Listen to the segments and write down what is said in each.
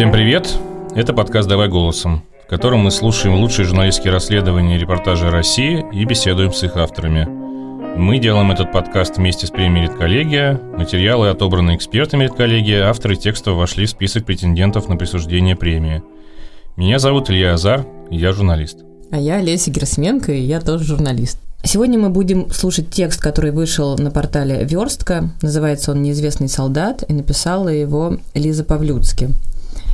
Всем привет! Это подкаст «Давай голосом», в котором мы слушаем лучшие журналистские расследования и репортажи о России и беседуем с их авторами. Мы делаем этот подкаст вместе с премией «Редколлегия». Материалы, отобранные экспертами «Редколлегии», авторы текстов вошли в список претендентов на присуждение премии. Меня зовут Илья Азар, и я журналист. А я Олеся Герасименко, и я тоже журналист. Сегодня мы будем слушать текст, который вышел на портале «Вёрстка». Называется он «Неизвестный солдат», и написала его Лиза Павлюцки.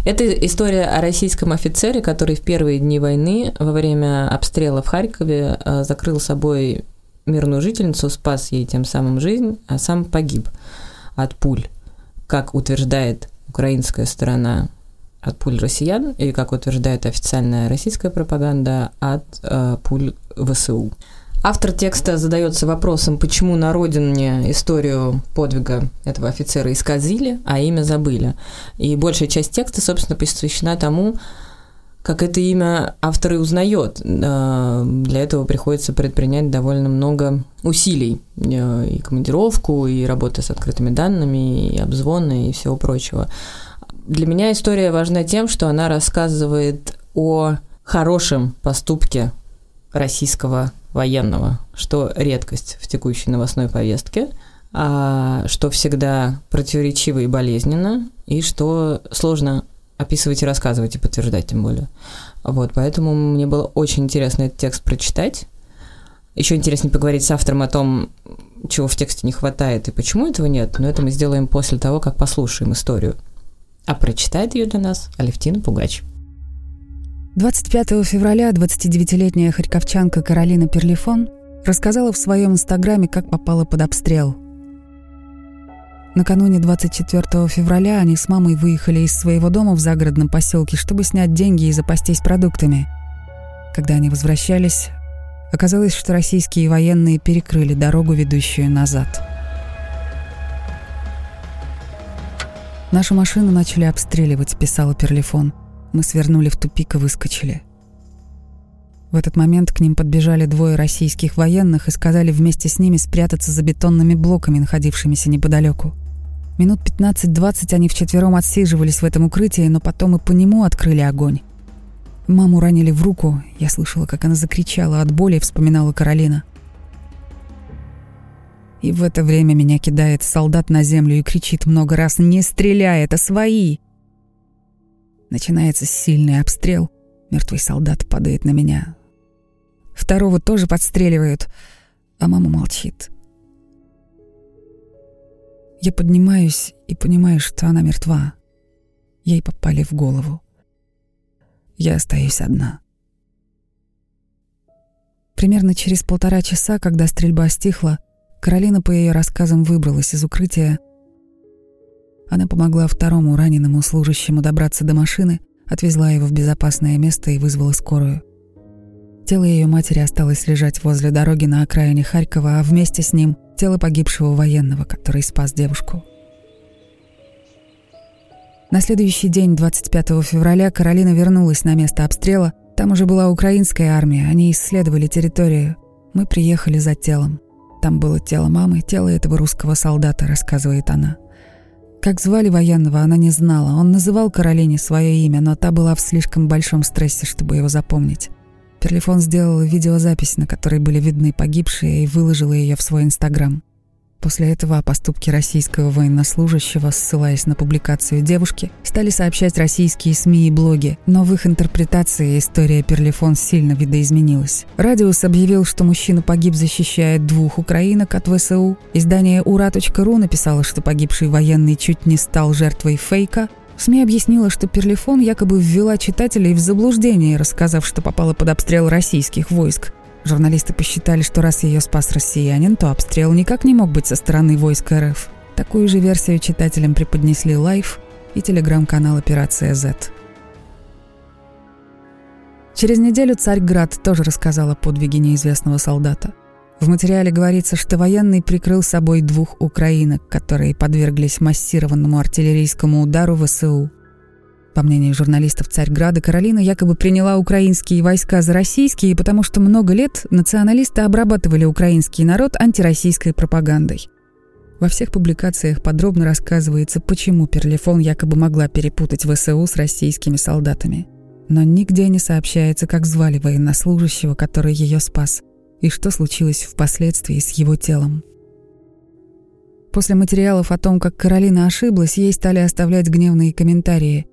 Это история о российском офицере, который в первые дни войны во время обстрела в Харькове закрыл собой мирную жительницу, спас ей тем самым жизнь, а сам погиб от пуль, как утверждает украинская сторона, от пуль россиян, и, как утверждает официальная российская пропаганда, от пуль ВСУ. Автор текста задается вопросом, почему на родине историю подвига этого офицера исказили, а имя забыли. И большая часть текста, собственно, посвящена тому, как это имя автор и узнает. Для этого приходится предпринять довольно много усилий. И командировку, и работы с открытыми данными, и обзвоны, и всего прочего. Для меня история важна тем, что она рассказывает о хорошем поступке российского военного, что редкость в текущей новостной повестке, что всегда противоречиво и болезненно, и что сложно описывать и рассказывать, и подтверждать тем более. Вот, поэтому мне было очень интересно этот текст прочитать. Еще интереснее поговорить с автором о том, чего в тексте не хватает и почему этого нет, но это мы сделаем после того, как послушаем историю. А прочитает ее для нас Алевтина Пугач. 25 февраля 29-летняя харьковчанка Каролина Перлифон рассказала в своем инстаграме, как попала под обстрел. Накануне 24 февраля они с мамой выехали из своего дома в загородном поселке, чтобы снять деньги и запастись продуктами. Когда они возвращались, оказалось, что российские военные перекрыли дорогу, ведущую назад. «Нашу машину начали обстреливать», — писала Перлифон. Мы свернули в тупик и выскочили. В этот момент к ним подбежали двое российских военных и сказали вместе с ними спрятаться за бетонными блоками, находившимися неподалеку. Минут 15-20 они вчетвером отсиживались в этом укрытии, но потом и по нему открыли огонь. Маму ранили в руку. Я слышала, как она закричала от боли, вспоминала Каролина. И в это время меня кидает солдат на землю и кричит много раз: «Не стреляй, это свои!» Начинается сильный обстрел. Мертвый солдат падает на меня. Второго тоже подстреливают, а мама молчит. Я поднимаюсь и понимаю, что она мертва. Ей попали в голову. Я остаюсь одна. Примерно через 1,5 часа, когда стрельба стихла, Каролина, по ее рассказам, выбралась из укрытия. Она помогла второму раненому служащему добраться до машины, отвезла его в безопасное место и вызвала скорую. Тело ее матери осталось лежать возле дороги на окраине Харькова, а вместе с ним тело погибшего военного, который спас девушку. На следующий день, 25 февраля, Каролина вернулась на место обстрела. Там уже была украинская армия, они исследовали территорию. Мы приехали за телом. Там было тело мамы, тело этого русского солдата, рассказывает она. Как звали военного, она не знала. Он называл Каролине свое имя, но та была в слишком большом стрессе, чтобы его запомнить. Перлифон сделала видеозапись, на которой были видны погибшие, и выложила ее в свой инстаграм. После этого о поступке российского военнослужащего, ссылаясь на публикацию девушки, стали сообщать российские СМИ и блоги, но в их интерпретации история Перлифон сильно видоизменилась. Радиус объявил, что мужчина погиб, защищая двух украинок от ВСУ. Издание «Ура.ру» написало, что погибший военный чуть не стал жертвой фейка. СМИ объяснила, что Перлифон якобы ввела читателей в заблуждение, рассказав, что попала под обстрел российских войск. Журналисты посчитали, что раз ее спас россиянин, то обстрел никак не мог быть со стороны войск РФ. Такую же версию читателям преподнесли Лайф и телеграм-канал «Операция Z». Через неделю Царьград тоже рассказал о подвиге неизвестного солдата. В материале говорится, что военный прикрыл собой двух украинок, которые подверглись массированному артиллерийскому удару ВСУ. По мнению журналистов Царьграда, Каролина якобы приняла украинские войска за российские, потому что много лет националисты обрабатывали украинский народ антироссийской пропагандой. Во всех публикациях подробно рассказывается, почему Перлифон якобы могла перепутать ВСУ с российскими солдатами. Но нигде не сообщается, как звали военнослужащего, который ее спас, и что случилось впоследствии с его телом. После материалов о том, как Каролина ошиблась, ей стали оставлять гневные комментарии.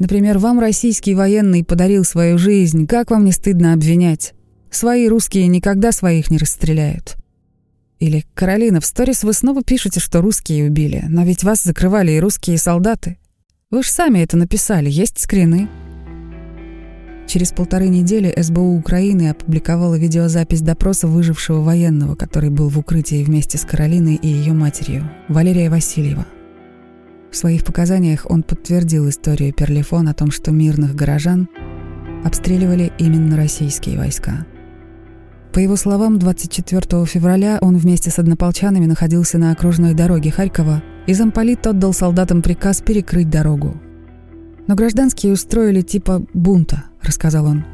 Например, «Вам российский военный подарил свою жизнь, как вам не стыдно обвинять? Свои русские никогда своих не расстреляют». Или «Каролина, в сторис вы снова пишете, что русские убили, но ведь вас закрывали и русские солдаты. Вы же сами это написали, есть скрины». Через 1,5 недели СБУ Украины опубликовала видеозапись допроса выжившего военного, который был в укрытии вместе с Каролиной и ее матерью, Валерия Васильева. В своих показаниях он подтвердил историю Перлифон о том, что мирных горожан обстреливали именно российские войска. По его словам, 24 февраля он вместе с однополчанами находился на окружной дороге Харькова, и замполит отдал солдатам приказ перекрыть дорогу. Но гражданские устроили типа бунта, рассказал он.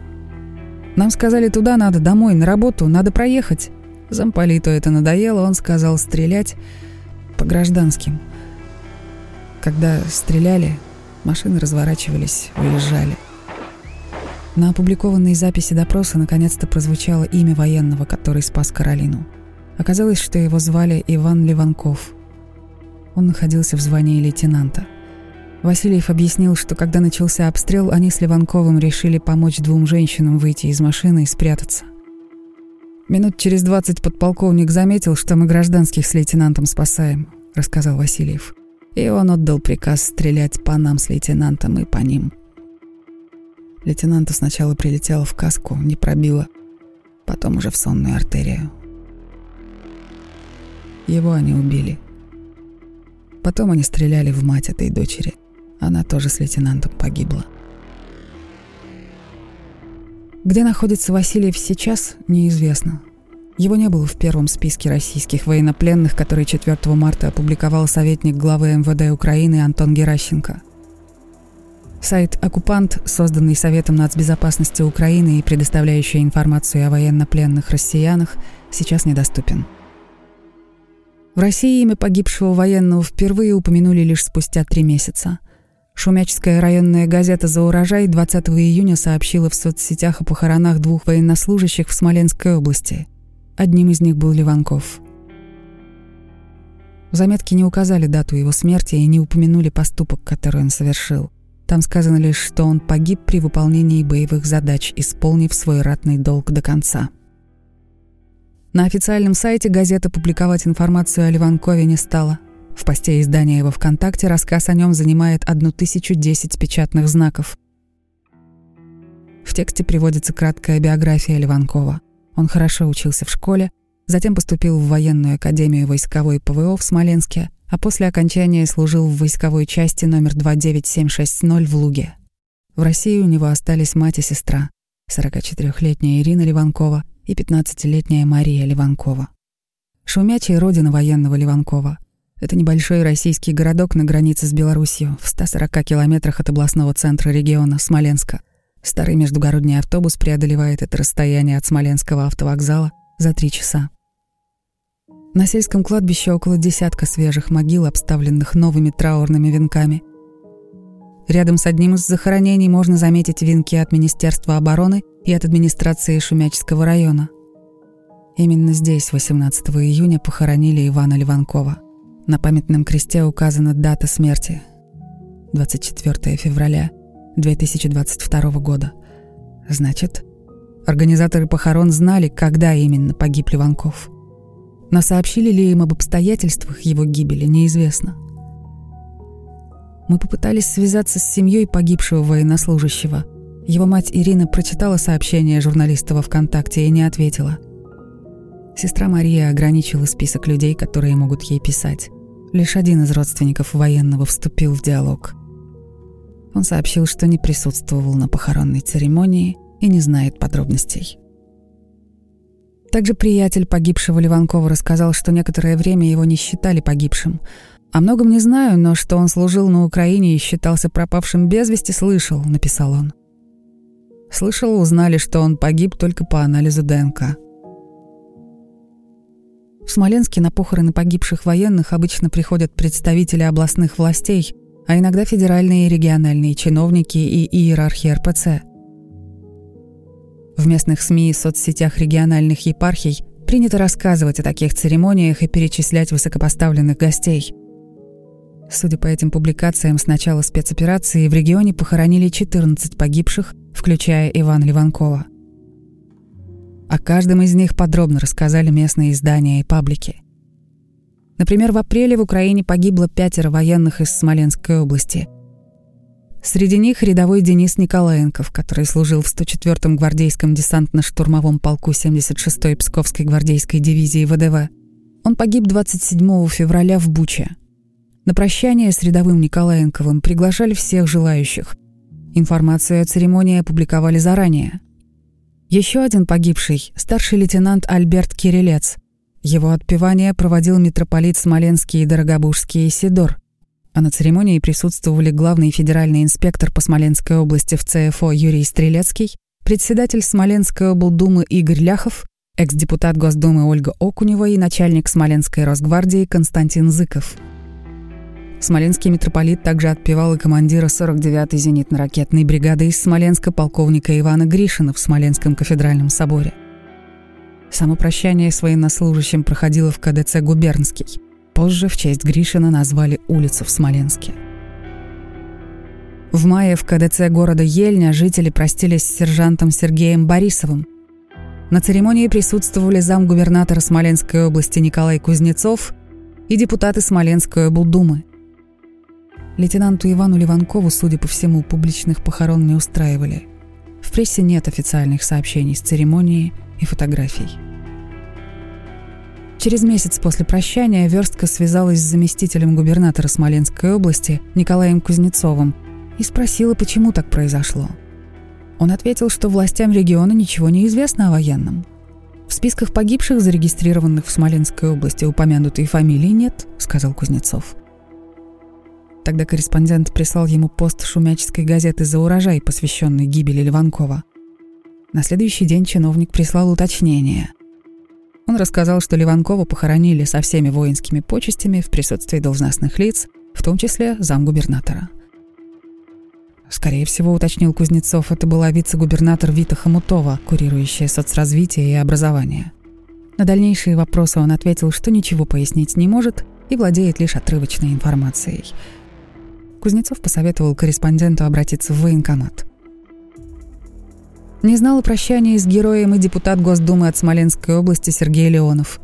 Нам сказали, туда надо, домой, на работу, надо проехать. Замполиту это надоело, он сказал стрелять по гражданским. Когда стреляли, машины разворачивались, уезжали. На опубликованной записи допроса наконец-то прозвучало имя военного, который спас Каролину. Оказалось, что его звали Иван Леванков. Он находился в звании лейтенанта. Васильев объяснил, что когда начался обстрел, они с Леванковым решили помочь двум женщинам выйти из машины и спрятаться. «Минут через 20 подполковник заметил, что мы гражданских с лейтенантом спасаем», — рассказал Васильев. «И он отдал приказ стрелять по нам с лейтенантом и по ним». Лейтенанту сначала прилетело в каску, не пробило, потом уже в сонную артерию. Его они убили. Потом они стреляли в мать этой дочери. Она тоже с лейтенантом погибла. Где находится Васильев сейчас, неизвестно. Его не было в первом списке российских военнопленных, который 4 марта опубликовал советник главы МВД Украины Антон Геращенко. Сайт «Оккупант», созданный Советом нацбезопасности Украины и предоставляющий информацию о военнопленных россиянах, сейчас недоступен. В России имя погибшего военного впервые упомянули лишь спустя 3 месяца. Шумячская районная газета «За урожай» 20 июня сообщила в соцсетях о похоронах 2 военнослужащих в Смоленской области. Одним из них был Леванков. В заметке не указали дату его смерти и не упомянули поступок, который он совершил. Там сказано лишь, что он погиб при выполнении боевых задач, исполнив свой ратный долг до конца. На официальном сайте газета публиковать информацию о Леванкове не стала. В посте издания во ВКонтакте рассказ о нем занимает 1010 печатных знаков. В тексте приводится краткая биография Леванкова. Он хорошо учился в школе, затем поступил в военную академию войсковой ПВО в Смоленске, а после окончания служил в войсковой части номер 29760 в Луге. В России у него остались мать и сестра, 44-летняя Ирина Леванкова и 15-летняя Мария Леванкова. Шумячая родина военного Леванкова. Это небольшой российский городок на границе с Белоруссией, в 140 километрах от областного центра региона Смоленска. Старый междугородний автобус преодолевает это расстояние от Смоленского автовокзала за 3 часа. На сельском кладбище около 10 свежих могил, обставленных новыми траурными венками. Рядом с одним из захоронений можно заметить венки от Министерства обороны и от администрации Шумячского района. Именно здесь 18 июня похоронили Ивана Леванкова. На памятном кресте указана дата смерти – 24 февраля 2022 года. Значит, организаторы похорон знали, когда именно погиб Леванков. Но сообщили ли им об обстоятельствах его гибели, неизвестно. Мы попытались связаться с семьей погибшего военнослужащего. Его мать Ирина прочитала сообщение журналиста во ВКонтакте и не ответила. Сестра Мария ограничила список людей, которые могут ей писать. Лишь один из родственников военного вступил в диалог. Он сообщил, что не присутствовал на похоронной церемонии и не знает подробностей. Также приятель погибшего Леванкова рассказал, что некоторое время его не считали погибшим. «О многом не знаю, но что он служил на Украине и считался пропавшим без вести, слышал», — написал он. «Слышал, узнали, что он погиб только по анализу ДНК». В Смоленске на похороны погибших военных обычно приходят представители областных властей, а иногда федеральные и региональные чиновники и иерархия РПЦ. В местных СМИ и соцсетях региональных епархий принято рассказывать о таких церемониях и перечислять высокопоставленных гостей. Судя по этим публикациям, с начала спецоперации в регионе похоронили 14 погибших, включая Ивана Леванкова. О каждом из них подробно рассказали местные издания и паблики. Например, в апреле в Украине погибло 5 военных из Смоленской области. Среди них рядовой Денис Николаенков, который служил в 104-м гвардейском десантно-штурмовом полку 76-й Псковской гвардейской дивизии ВДВ. Он погиб 27 февраля в Буче. На прощание с рядовым Николаенковым приглашали всех желающих. Информацию о церемонии опубликовали заранее. Еще один погибший – старший лейтенант Альберт Кирилец. Его отпевание проводил митрополит Смоленский и Дорогобужский Исидор, а на церемонии присутствовали главный федеральный инспектор по Смоленской области в ЦФО Юрий Стрелецкий, председатель Смоленской облдумы Игорь Ляхов, экс-депутат Госдумы Ольга Окунева и начальник Смоленской Росгвардии Константин Зыков. Смоленский митрополит также отпевал и командира 49-й зенитно-ракетной бригады из Смоленска полковника Ивана Гришина в Смоленском кафедральном соборе. Само прощание с военнослужащим проходило в КДЦ «Губернский». Позже в честь Гришина назвали улицу в Смоленске. В мае в КДЦ города Ельня жители простились с сержантом Сергеем Борисовым. На церемонии присутствовали замгубернатора Смоленской области Николай Кузнецов и депутаты Смоленской облдумы. Лейтенанту Ивану Леванкову, судя по всему, публичных похорон не устраивали. В прессе нет официальных сообщений с церемонии и фотографий. Через месяц после прощания Вёрстка связалась с заместителем губернатора Смоленской области Николаем Кузнецовым и спросила, почему так произошло. Он ответил, что властям региона ничего не известно о военном. «В списках погибших, зарегистрированных в Смоленской области, упомянутой фамилии нет», — сказал Кузнецов. Тогда корреспондент прислал ему пост Шумячской газеты «За урожай», посвященный гибели Леванкова. На следующий день чиновник прислал уточнение. Он рассказал, что Леванкова похоронили со всеми воинскими почестями в присутствии должностных лиц, в том числе замгубернатора. Скорее всего, уточнил Кузнецов, это была вице-губернатор Вита Хомутова, курирующая соцразвитие и образование. На дальнейшие вопросы он ответил, что ничего пояснить не может и владеет лишь отрывочной информацией. Кузнецов посоветовал корреспонденту обратиться в военкомат. Не знал о прощании с героем и депутат Госдумы от Смоленской области Сергей Леонов.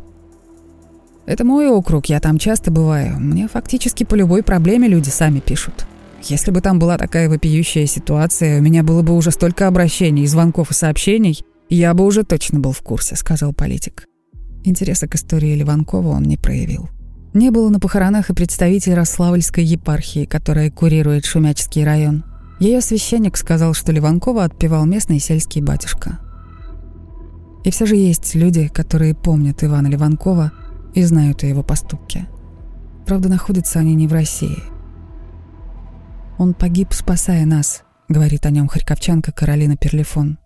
«Это мой округ, я там часто бываю. Мне фактически по любой проблеме люди сами пишут. Если бы там была такая вопиющая ситуация, у меня было бы уже столько обращений, звонков и сообщений, я бы уже точно был в курсе», — сказал политик. Интереса к истории Леванкова он не проявил. Не было на похоронах и представителей Рославльской епархии, которая курирует Шумячский район. Ее священник сказал, что Леванкова отпевал местный сельский батюшка. И все же есть люди, которые помнят Ивана Леванкова и знают о его поступке. Правда, находятся они не в России. «Он погиб, спасая нас», — говорит о нем харьковчанка Каролина Перлифон.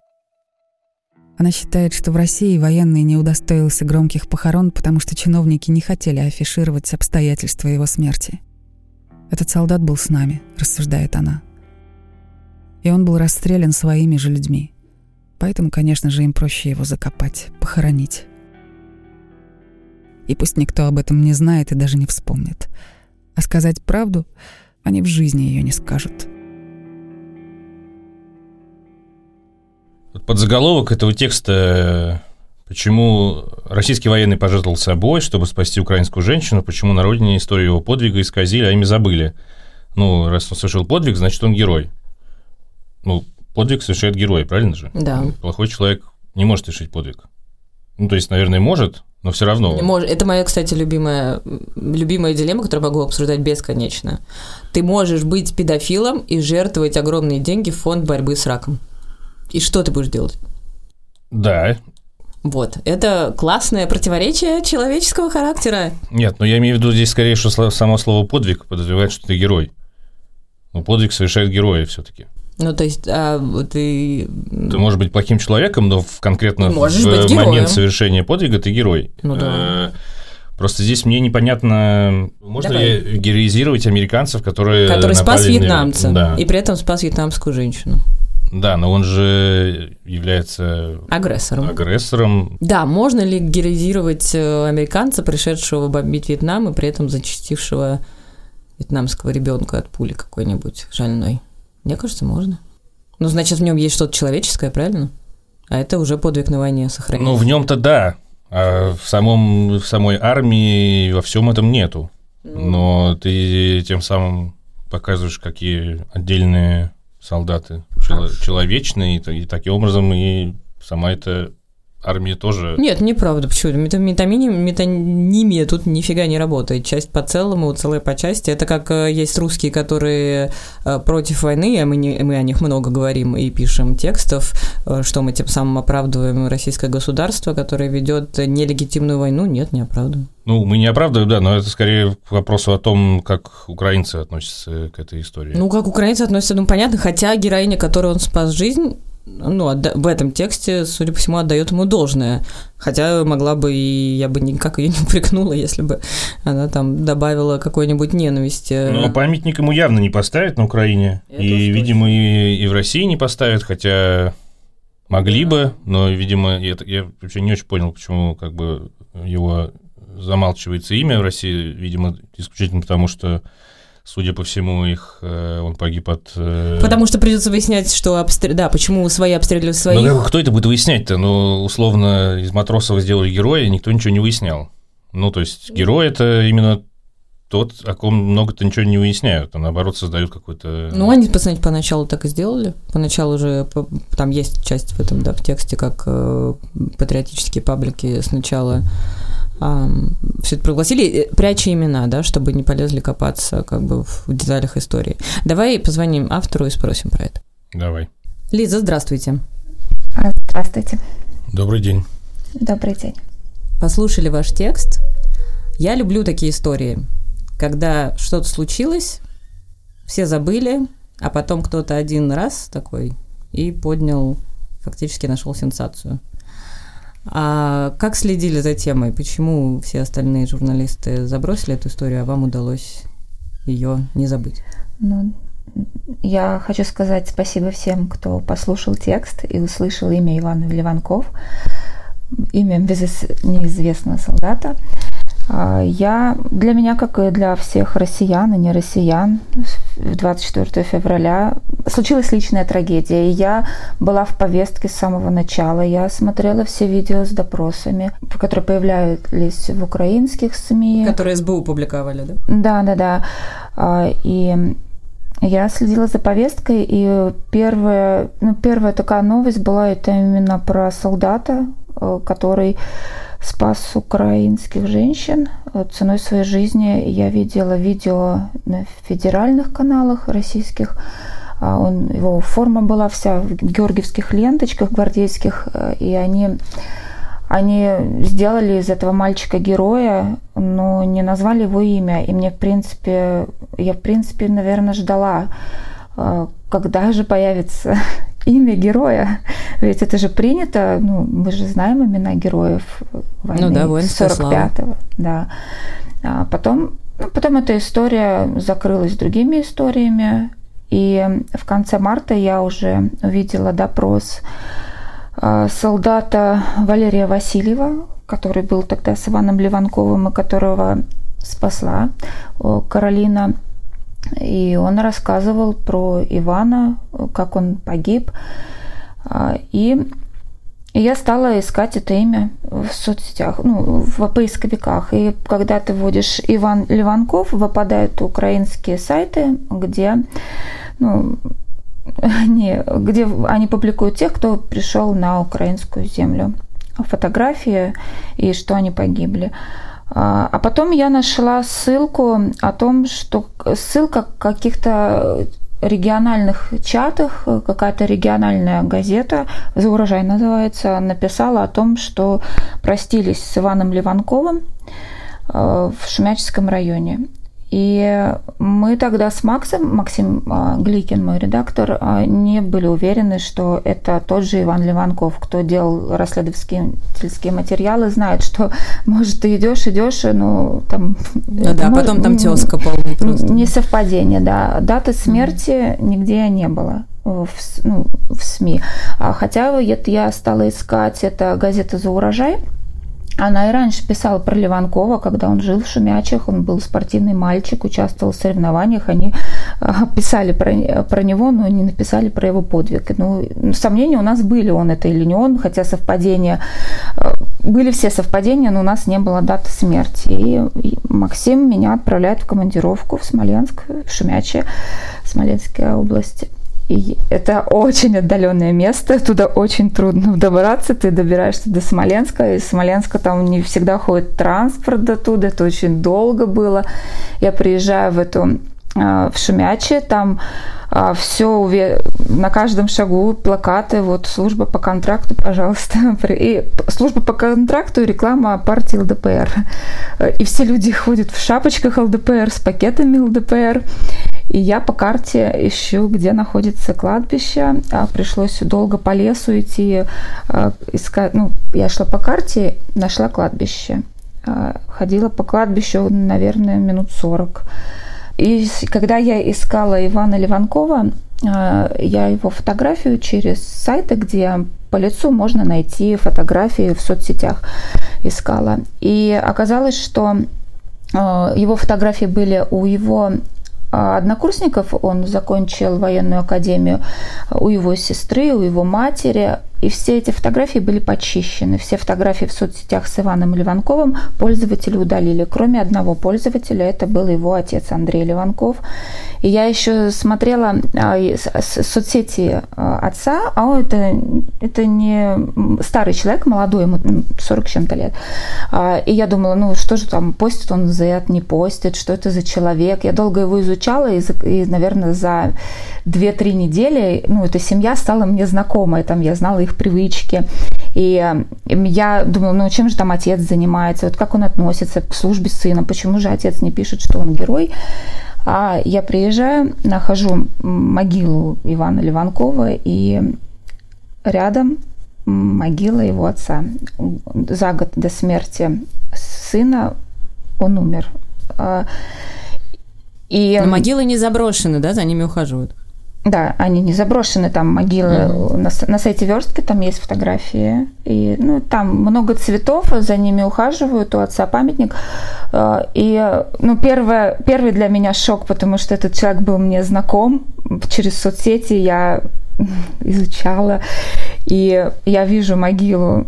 Она считает, что в России военный не удостоился громких похорон, потому что чиновники не хотели афишировать обстоятельства его смерти. «Этот солдат был с нами», — рассуждает она. И он был расстрелян своими же людьми. Поэтому, конечно же, им проще его закопать, похоронить. И пусть никто об этом не знает и даже не вспомнит. А сказать правду они в жизни ее не скажут. Подзаголовок этого текста «Почему российский военный пожертвовал собой, чтобы спасти украинскую женщину, почему на родине историю его подвига исказили, а ими забыли. Ну, раз он совершил подвиг, значит, он герой. Ну, подвиг совершает герой, правильно же? Да. Плохой человек не может совершить подвиг. Ну, то есть, наверное, может, но все равно. Это моя, кстати, любимая дилемма, которую могу обсуждать бесконечно. Ты можешь быть педофилом и жертвовать огромные деньги в фонд борьбы с раком. И что ты будешь делать? Да. Вот. Это классное противоречие человеческого характера. Нет, но я имею в виду здесь скорее, что само слово «подвиг» подразумевает, что ты герой. Но подвиг совершает герои все-таки. Ну, то есть, ты можешь быть плохим человеком, но конкретно в момент совершения подвига ты герой. Ну да. Просто здесь мне непонятно, можно ли героизировать американцев, которые спас вьетнамца, да, и при этом спас вьетнамскую женщину. Да, но он же является агрессором. Да, можно ли героизировать американца, пришедшего бомбить Вьетнам и при этом зачастившего вьетнамского ребенка от пули какой-нибудь шальной? Мне кажется, можно. Ну, значит, в нем есть что-то человеческое, правильно? А это уже подвиг на войне сохранить. Ну, в нем-то да, а в самой армии во всем этом нету. Но ты тем самым показываешь, какие отдельные солдаты человечные, и таким образом и сама эта армия тоже... Нет, неправда, почему? Метонимия тут нифига не работает. Часть по целому, целая по части. Это как есть русские, которые против войны, а мы о них много говорим и пишем текстов, что мы тем самым оправдываем российское государство, которое ведет нелегитимную войну. Нет, не оправдываем. Ну, мы не оправдываем, да, но это скорее к вопросу о том, как украинцы относятся к этой истории. Ну, как украинцы относятся, ну, понятно, хотя героиня, которой он спас жизнь... Ну, в этом тексте, судя по всему, отдает ему должное. Хотя могла бы, и я бы никак ее не упрекнула, если бы она там добавила какой-нибудь ненависти. Ну, памятник ему явно не поставят на Украине. Это и, видимо, и в России не поставят, хотя могли бы, но, видимо, я вообще не очень понял, почему как бы его замалчивается имя в России, видимо, исключительно потому, что... Судя по всему, он погиб от... Потому что придется выяснять, что да, почему свои обстреливали своих. Ну, кто это будет выяснять-то? Ну, условно, из матросов сделали героя, никто ничего не выяснял. Ну, то есть, герой – это именно тот, о ком много-то ничего не выясняют, а наоборот создают какой-то... Ну, они, пацаны, поначалу так и сделали. Поначалу же, там есть часть в этом, да, в тексте, как патриотические паблики сначала... все это прогласили, пряча имена, да, чтобы не полезли копаться как бы в деталях истории. Давай позвоним автору и спросим про это. Давай. Лиза, здравствуйте. Здравствуйте. Добрый день. Добрый день. Послушали ваш текст. Я люблю такие истории, когда что-то случилось, все забыли, а потом кто-то один раз такой и поднял, фактически нашел сенсацию. А как следили за темой? Почему все остальные журналисты забросили эту историю, а вам удалось ее не забыть? Ну, я хочу сказать спасибо всем, кто послушал текст и услышал имя Ивана Леванкова, имя неизвестного солдата. Для меня, как и для всех россиян и не россиян, 24 февраля случилась личная трагедия. И я была в повестке с самого начала. Я смотрела все видео с допросами, которые появлялись в украинских СМИ. Которые СБУ публиковали, да? Да. И я следила за повесткой. И первая такая новость была, это именно про солдата, который... спас украинских женщин ценой своей жизни. Я видела видео на федеральных каналах российских. Его форма была вся в георгиевских ленточках гвардейских. И они сделали из этого мальчика героя, но не назвали его имя. И я, в принципе, наверное, ждала, когда же появится имя героя. Ведь это же принято, ну, мы же знаем имена героев войны, ну, да, 45-го. Да. А потом эта история закрылась другими историями. И в конце марта я уже увидела допрос солдата Валерия Васильева, который был тогда с Иваном Леванковым, и которого спасла Каролина. И он рассказывал про Ивана, как он погиб. И я стала искать это имя в соцсетях, в поисковиках. И когда ты вводишь Иван Леванков, выпадают украинские сайты, где они публикуют тех, кто пришел на украинскую землю. Фотографии и что они погибли. А потом я нашла ссылку о том, что ссылка в каких-то региональных чатах, какая-то региональная газета, «За урожай» называется, написала о том, что простились с Иваном Леванковым в Шумячском районе. И мы тогда с Максим Гликин, мой редактор, не были уверены, что это тот же Иван Леванков. Кто делал расследовательские материалы, знает, что, может, ты идешь, ну, там... Ну да, потом там тезка полная просто. Несовпадение, да. Даты смерти нигде не было в СМИ. Хотя я стала искать, это газета «За урожай». Она и раньше писала про Леванкова, когда он жил в Шумячах, он был спортивный мальчик, участвовал в соревнованиях, они писали про него, но не написали про его подвиг. Ну, сомнения у нас были, он это или не он, хотя совпадения, были все совпадения, но у нас не было даты смерти. И Максим меня отправляет в командировку в Смоленск, в Шумяче, Смоленская область. И это очень отдаленное место, туда очень трудно добраться, ты добираешься до Смоленска, из Смоленска там не всегда ходит транспорт до туда, это очень долго было. Я приезжаю в Шумяче, там все, на каждом шагу плакаты, вот служба по контракту, пожалуйста, и служба по контракту и реклама партии ЛДПР. И все люди ходят в шапочках ЛДПР, с пакетами ЛДПР. И я по карте ищу, где находится кладбище. Пришлось долго по лесу идти, искать. Ну, я шла по карте, нашла кладбище. Ходила по кладбищу, наверное, минут 40. И когда я искала Ивана Леванкова, я его фотографию через сайты, где по лицу можно найти фотографии в соцсетях, искала. И оказалось, что его фотографии были у его однокурсников, он закончил военную академию, у его сестры, у его матери, и все эти фотографии были почищены. Все фотографии в соцсетях с Иваном Леванковым пользователи удалили, кроме одного пользователя, это был его отец Андрей Леванков. И я еще смотрела соцсети отца, а он это не старый человек, молодой, ему 40 с чем-то лет. И я думала, ну что же там, постит он Z, не постит, что это за человек. Я долго его изучала, и наверное, за 2-3 недели, ну, эта семья стала мне знакомой, там я знала их привычки. И я думала, ну чем же там отец занимается, вот как он относится к службе сына, почему же отец не пишет, что он герой. А я приезжаю, нахожу могилу Ивана Леванкова, и рядом могила его отца. За год до смерти сына он умер. Но могилы не заброшены, да, за ними ухаживают? Да, они не заброшены, там могилы на сайте Вёрстки, там есть фотографии, и ну, там много цветов, за ними ухаживают, у отца памятник. И ну, первый для меня шок, потому что этот человек был мне знаком, через соцсети я изучала, и я вижу могилу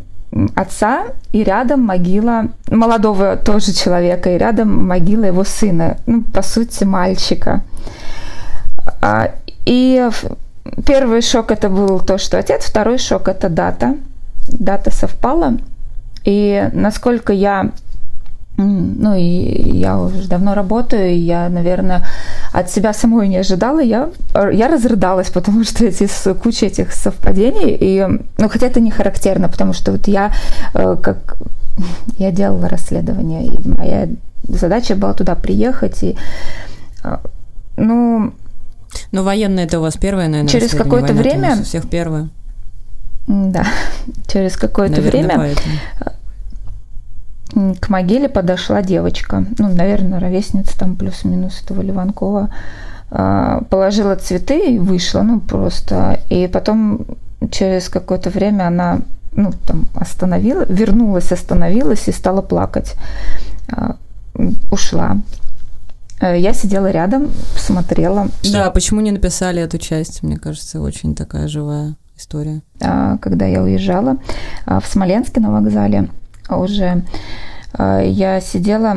отца, и рядом могила молодого тоже человека, и рядом могила его сына, ну, по сути, мальчика. И первый шок это был то, что отец, второй шок это дата. Дата совпала. И насколько я, ну и я уже давно работаю, и я, наверное, от себя самой не ожидала, я разрыдалась, потому что куча этих совпадений, и, ну, хотя это не характерно, потому что вот я делала расследование, и моя задача была туда приехать, и, ну... Ну, военная это у вас первая, наверное, через какое-то время... у нас у всех первая. Да, через какое-то время поэтому. К могиле подошла девочка, ну, наверное, ровесница там плюс-минус этого Леванкова, положила цветы и вышла, ну, просто. И потом через какое-то время она, ну, там, вернулась, остановилась и стала плакать. Ушла. Я сидела рядом, смотрела. Да, почему не написали эту часть? Мне кажется, очень такая живая история. Когда я уезжала в Смоленске на вокзале уже, я сидела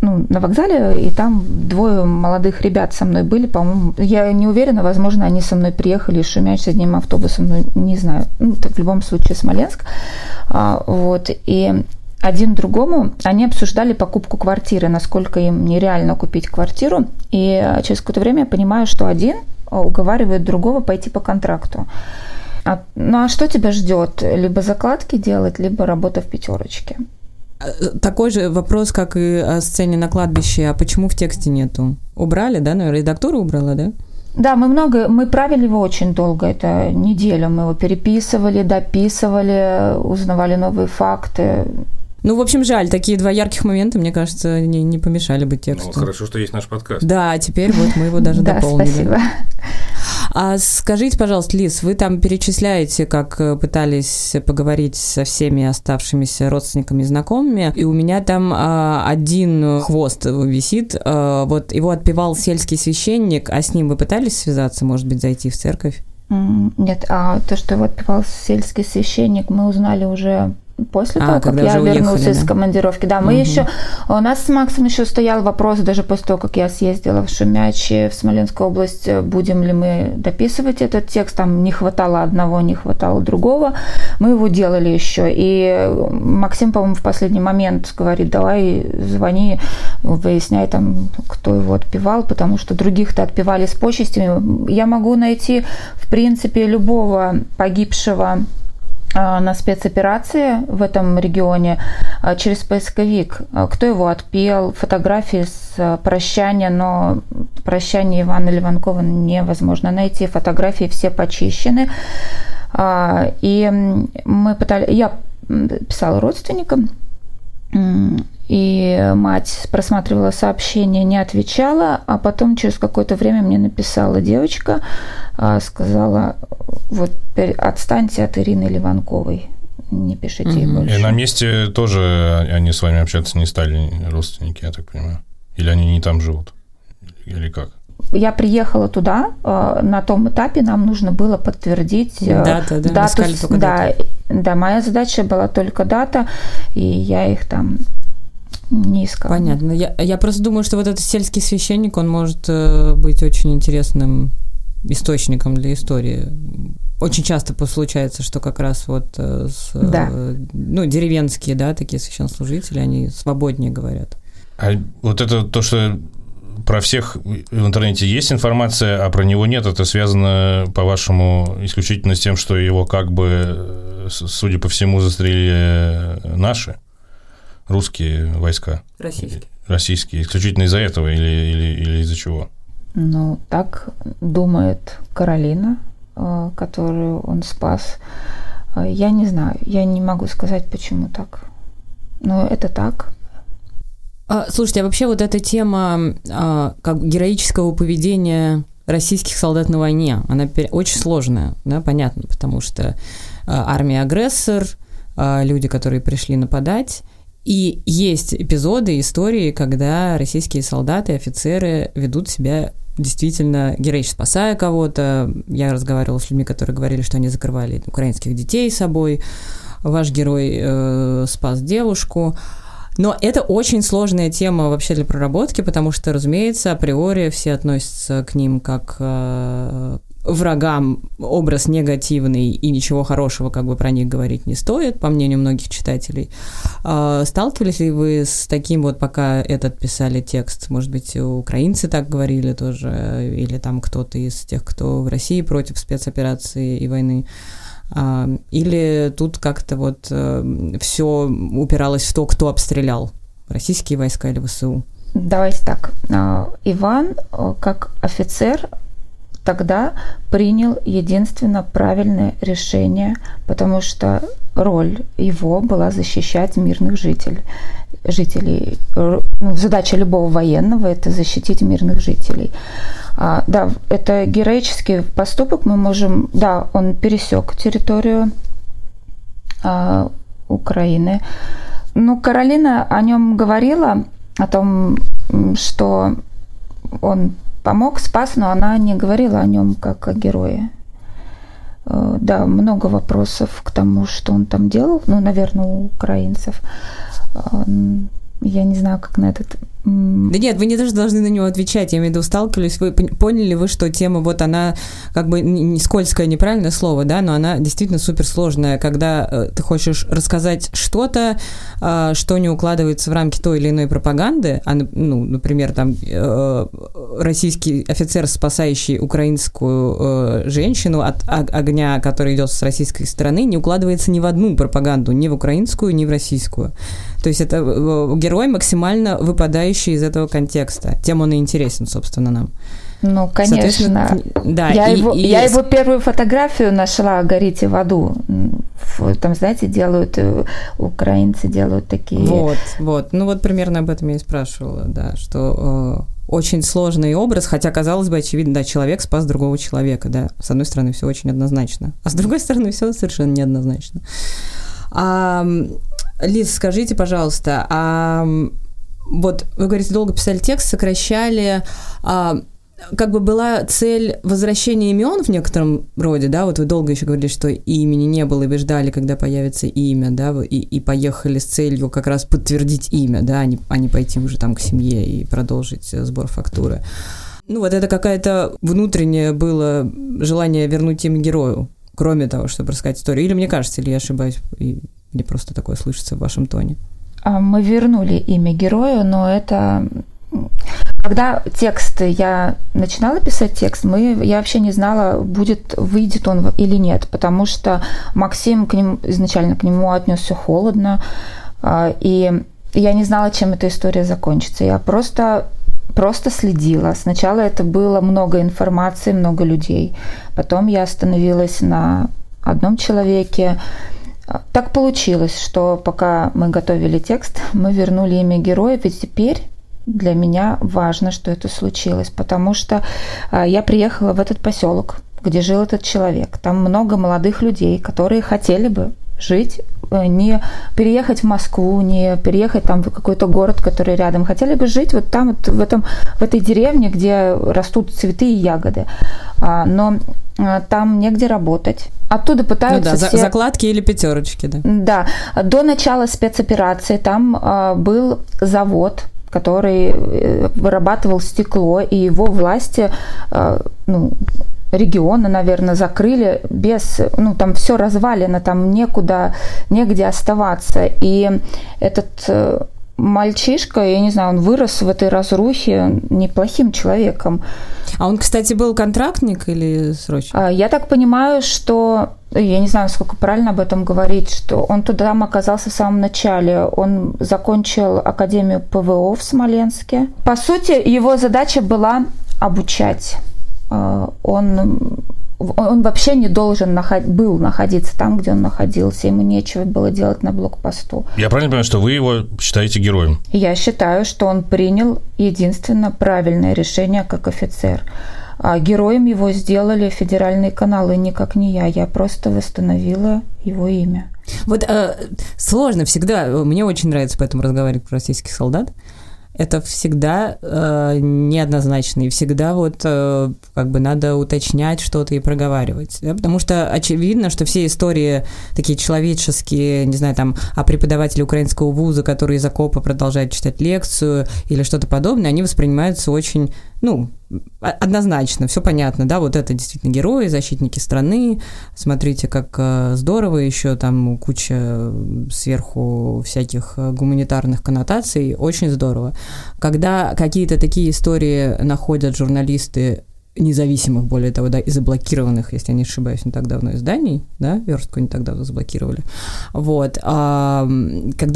на вокзале, и там двое молодых ребят со мной были, по-моему, я не уверена, возможно, они со мной приехали из Шумяча одним автобусом, но не знаю. Ну, так в любом случае Смоленск. Вот, и... Один другому, они обсуждали покупку квартиры, насколько им нереально купить квартиру. И через какое-то время я понимаю, что один уговаривает другого пойти по контракту. Ну а что тебя ждет? Либо закладки делать, либо работа в пятерочке. такой же вопрос, как и о сцене на кладбище. А почему в тексте нету? Убрали, да? Ну, редактура убрала, да? Да, мы правили его очень долго, это неделю мы его переписывали, дописывали, узнавали новые факты. Ну, в общем, жаль, такие два ярких момента, мне кажется, не помешали бы тексту. Ну, хорошо, что есть наш подкаст. Да, теперь вот мы его даже дополнили. Да, спасибо. А скажите, пожалуйста, Лиз, вы там перечисляете, как пытались поговорить со всеми оставшимися родственниками и знакомыми, и у меня там один хвост висит, вот его отпевал сельский священник, а с ним вы пытались связаться, может быть, зайти в церковь? Нет, а то, что его отпевал сельский священник, мы узнали уже... После того, как я вернулся из командировки. Да, мы еще... У нас с Максом еще стоял вопрос, даже после того, как я съездила в Шумячи, в Смоленскую область, будем ли мы дописывать этот текст. Там не хватало одного, не хватало другого. Мы его делали еще. И Максим, по-моему, в последний момент говорит, давай звони, выясняй там, кто его отпевал, потому что других-то отпевали с почестями. Я могу найти, в принципе, любого погибшего на спецоперации в этом регионе через поисковик. Кто его отпел? Фотографии с прощания, но прощание Ивана Леванкова невозможно найти. Фотографии все почищены. И мы пытались... Я писала родственникам, и мать просматривала сообщения, не отвечала, а потом через какое-то время мне написала девочка, сказала, вот отстаньте от Ирины Леванковой, не пишите ей больше. И на месте тоже они с вами общаться не стали, родственники, я так понимаю? Или они не там живут? Или как? Я приехала туда, на том этапе нам нужно было подтвердить дату. Да, моя задача была только дата, и я их там... Низко. Понятно. Я просто думаю, что вот этот сельский священник, он может быть очень интересным источником для истории. Очень часто случается, что как раз вот деревенские, да, такие священнослужители, они свободнее говорят. А вот это то, что про всех в интернете есть информация, а про него нет, это связано, по-вашему, исключительно с тем, что его как бы, судя по всему, застрелили наши? Русские войска? Российские. Исключительно из-за этого или из-за чего? Ну, так думает Каролина, которую он спас. Я не знаю, я не могу сказать, почему так. Но это так. Слушайте, а вообще вот эта тема как героического поведения российских солдат на войне, она очень сложная, да, понятно, потому что армия-агрессор, люди, которые пришли нападать. И есть эпизоды, истории, когда российские солдаты, офицеры ведут себя действительно героически, спасая кого-то. Я разговаривала с людьми, которые говорили, что они закрывали украинских детей собой. Ваш герой спас девушку. Но это очень сложная тема вообще для проработки, потому что, разумеется, априори все относятся к ним как врагам, образ негативный, и ничего хорошего как бы про них говорить не стоит, по мнению многих читателей. Сталкивались ли вы с таким, вот пока этот писали текст, может быть, украинцы так говорили тоже, или там кто-то из тех, кто в России против спецоперации и войны? Или тут как-то вот все упиралось в то, кто обстрелял, российские войска или ВСУ? Давайте так. Иван, как офицер, тогда принял единственно правильное решение, потому что роль его была защищать мирных жителей. Задача любого военного – это защитить мирных жителей. Да, это героический поступок. Мы можем… Да, он пересек территорию Украины. Но Каролина о нем говорила, о том, что он… помог, спас, но она не говорила о нем как о герое. Да, много вопросов к тому, что он там делал, ну, наверное, у украинцев. Я не знаю, как на этот Да нет, вы не даже должны на него отвечать, я имею в виду, сталкивались, вы поняли вы, что тема, вот она, как бы не скользкое, неправильное слово, да, но она действительно суперсложная, когда ты хочешь рассказать что-то, что не укладывается в рамки той или иной пропаганды, а, ну, например, там, российский офицер, спасающий украинскую женщину от огня, который идет с российской стороны, не укладывается ни в одну пропаганду, ни в украинскую, ни в российскую. То есть это герой, максимально выпадающий из этого контекста. Тем он и интересен, собственно, нам. Ну, конечно. Да, я его первую фотографию нашла «Горите в аду». Там, знаете, делают, украинцы делают такие... Вот. Ну, вот примерно об этом я и спрашивала, да, что очень сложный образ, хотя, казалось бы, очевидно, да, человек спас другого человека, да. С одной стороны, все очень однозначно, а с другой стороны, все совершенно неоднозначно. Лиз, скажите, пожалуйста, вот вы говорите, долго писали текст, сокращали, как бы была цель возвращения имен в некотором роде, да, вот вы долго еще говорили, что имени не было, и вы ждали, когда появится имя, да, и поехали с целью как раз подтвердить имя, да, а не пойти уже там к семье и продолжить сбор фактуры. Ну, вот это какое-то внутреннее было желание вернуть имя герою, кроме того, чтобы рассказать историю, или мне кажется, или я ошибаюсь, или просто такое слышится в вашем тоне? Мы вернули имя герою, но это... Когда я начинала писать текст, я вообще не знала, выйдет он или нет, потому что Максим изначально к нему отнесся холодно, и я не знала, чем эта история закончится. Я просто следила. Сначала это было много информации, много людей. Потом я остановилась на одном человеке. Так получилось, что пока мы готовили текст, мы вернули имя героя, ведь теперь для меня важно, что это случилось, потому что я приехала в этот поселок, где жил этот человек. Там много молодых людей, которые хотели бы жить, не переехать в Москву, не переехать там в какой-то город, который рядом. Хотели бы жить вот там, вот в этой деревне, где растут цветы и ягоды. Но там негде работать. Оттуда пытаются все... закладки или пятерочки, да. Да. До начала спецоперации там был завод, который вырабатывал стекло, и его власти... регионы, наверное, закрыли там все развалено, там негде оставаться. И этот мальчишка, я не знаю, он вырос в этой разрухе неплохим человеком. А он, кстати, был контрактник или срочник? Я так понимаю, что... Я не знаю, насколько правильно об этом говорить, что он туда оказался в самом начале. Он закончил Академию ПВО в Смоленске. По сути, его задача была обучать. Он вообще не должен был находиться там, где он находился. Ему нечего было делать на блокпосту. Я правильно понимаю, что вы его считаете героем? Я считаю, что он принял единственно правильное решение как офицер. А героем его сделали федеральные каналы, никак не я. Я просто восстановила его имя. Вот сложно всегда. Мне очень нравится поэтому разговаривать про российских солдат. Это всегда неоднозначно, и всегда надо уточнять что-то и проговаривать. Да? Потому что очевидно, что все истории такие человеческие, не знаю, там, о преподавателе украинского вуза, который из окопа продолжает читать лекцию или что-то подобное, они воспринимаются очень, однозначно, все понятно, да, вот это действительно герои, защитники страны, смотрите, как здорово, еще там куча сверху всяких гуманитарных коннотаций, очень здорово. Когда какие-то такие истории находят журналисты независимых, более того, да, и заблокированных, если я не ошибаюсь, не так давно изданий, да, «Вёрстку» не так давно заблокировали, когда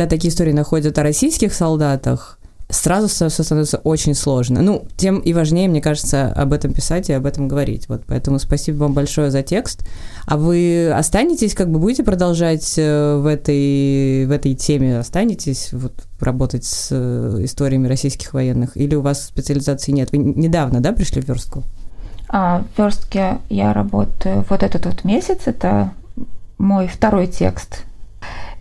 такие истории находят о российских солдатах, сразу все становится очень сложно. Тем и важнее, мне кажется, об этом писать и об этом говорить. Вот, поэтому спасибо вам большое за текст. А вы останетесь, будете продолжать в этой теме, останетесь работать с историями российских военных? Или у вас специализации нет? Вы недавно, да, пришли в «Вёрстку»? В «Вёрстке» я работаю этот месяц. Это мой второй текст.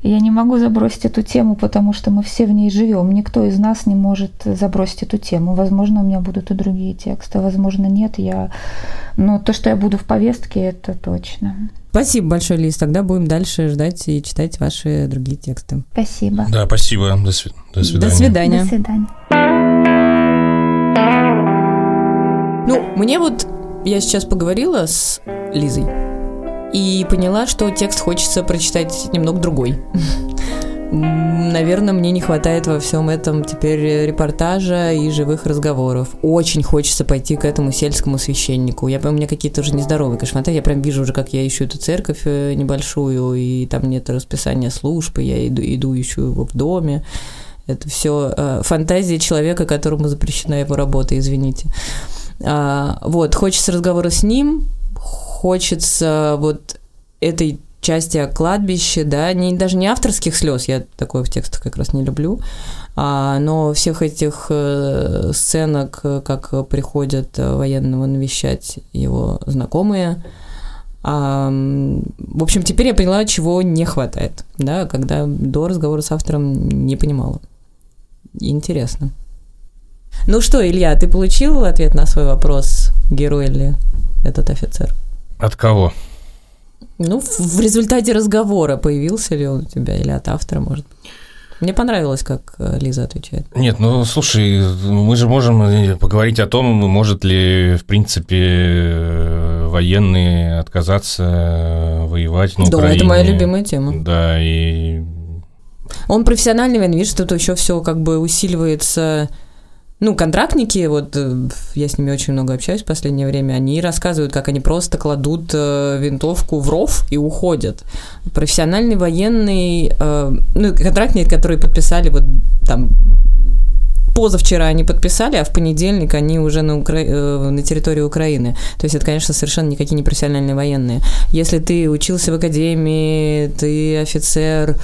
Я не могу забросить эту тему, потому что мы все в ней живем. Никто из нас не может забросить эту тему. Возможно, у меня будут и другие тексты, возможно, нет. Но то, что я буду в повестке, это точно. Спасибо большое, Лиз. Тогда будем дальше ждать и читать ваши другие тексты. Спасибо. Да, спасибо. До свидания. До свидания. Ну, мне вот... Я сейчас поговорила с Лизой и поняла, что текст хочется прочитать немного другой. Наверное, мне не хватает во всем этом теперь репортажа и живых разговоров. Очень хочется пойти к этому сельскому священнику. Я прям, у меня какие-то уже нездоровые кошматы. Я прям вижу уже, как я ищу эту церковь небольшую, и там нет расписания служб, и я иду ищу его в доме. Это все фантазия человека, которому запрещена его работа, извините. Вот, хочется разговора с ним, хочется вот этой части о кладбище, да, не, даже не авторских слез, я такое в текстах как раз не люблю, но всех этих сценок, как приходят военного навещать его знакомые. В общем, теперь я поняла, чего не хватает, да, когда до разговора с автором не понимала. Интересно. Ну что, Илья, ты получил ответ на свой вопрос, герой ли этот офицер? От кого? Ну, в результате разговора появился ли он у тебя, или от автора, может быть? Мне понравилось, как Лиза отвечает. Нет, ну, слушай, мы же можем поговорить о том, может ли, в принципе, военные отказаться воевать на Украине. Да, это моя любимая тема. Да, и... Он профессиональный, видишь, тут еще все как бы усиливается... Ну, контрактники, вот я с ними очень много общаюсь в последнее время, они рассказывают, как они просто кладут винтовку в ров и уходят. Профессиональный военный, ну, контрактник, который подписали вот там позавчера они подписали, а в понедельник они уже на территории Украины. То есть это, конечно, совершенно никакие не профессиональные военные. Если ты учился в академии, ты офицер,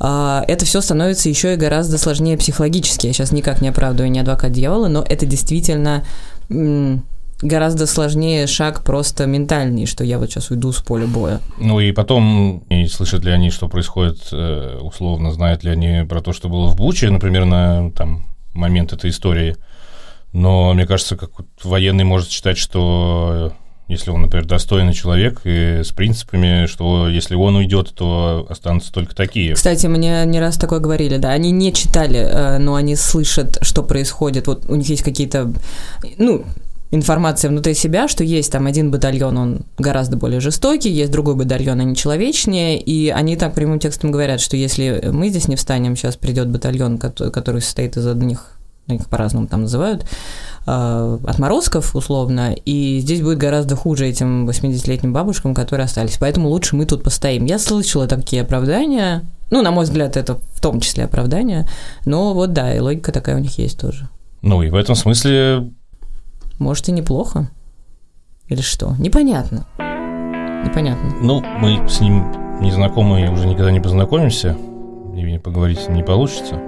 это все становится еще и гораздо сложнее психологически. Я сейчас никак не оправдываю, не адвокат дьявола, но это действительно гораздо сложнее шаг просто ментальный, что я вот сейчас уйду с поля боя. Ну и потом, и слышат ли они, что происходит, условно, знают ли они про то, что было в Буче, например, на там... момент этой истории, но мне кажется, как военный может считать, что если он, например, достойный человек и с принципами, что если он уйдет, то останутся только такие. Кстати, мне не раз такое говорили, да, они не читали, но они слышат, что происходит, вот у них есть какие-то, ну, информация внутри себя, что есть там один батальон, он гораздо более жестокий, есть другой батальон, они человечнее, и они так прямым текстом говорят, что если мы здесь не встанем, сейчас придет батальон, который состоит из одних, их по-разному там называют, отморозков, условно, и здесь будет гораздо хуже этим 80-летним бабушкам, которые остались, поэтому лучше мы тут постоим. Я слышала такие оправдания, ну, на мой взгляд, это в том числе оправдания, но вот да, и логика такая у них есть тоже. Ну, и в этом смысле... Может, и неплохо? Или что? Непонятно. Непонятно. Ну, мы с ним не знакомы, уже никогда не познакомимся. И поговорить не получится.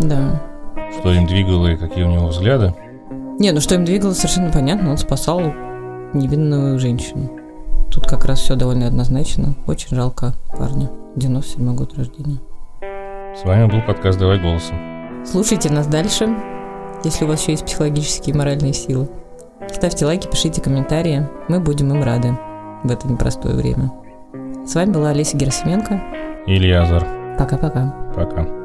Да. Что им двигало и какие у него взгляды. Не, ну что им двигало, совершенно понятно. Он спасал невинную женщину. Тут как раз все довольно однозначно. Очень жалко парня. 97-й год рождения. С вами был подкаст «Давай голосом». Слушайте нас дальше. Если у вас еще есть психологические и моральные силы. Ставьте лайки, пишите комментарии. Мы будем им рады в это непростое время. С вами была Олеся Герасименко. Илья Азар. Пока-пока. Пока.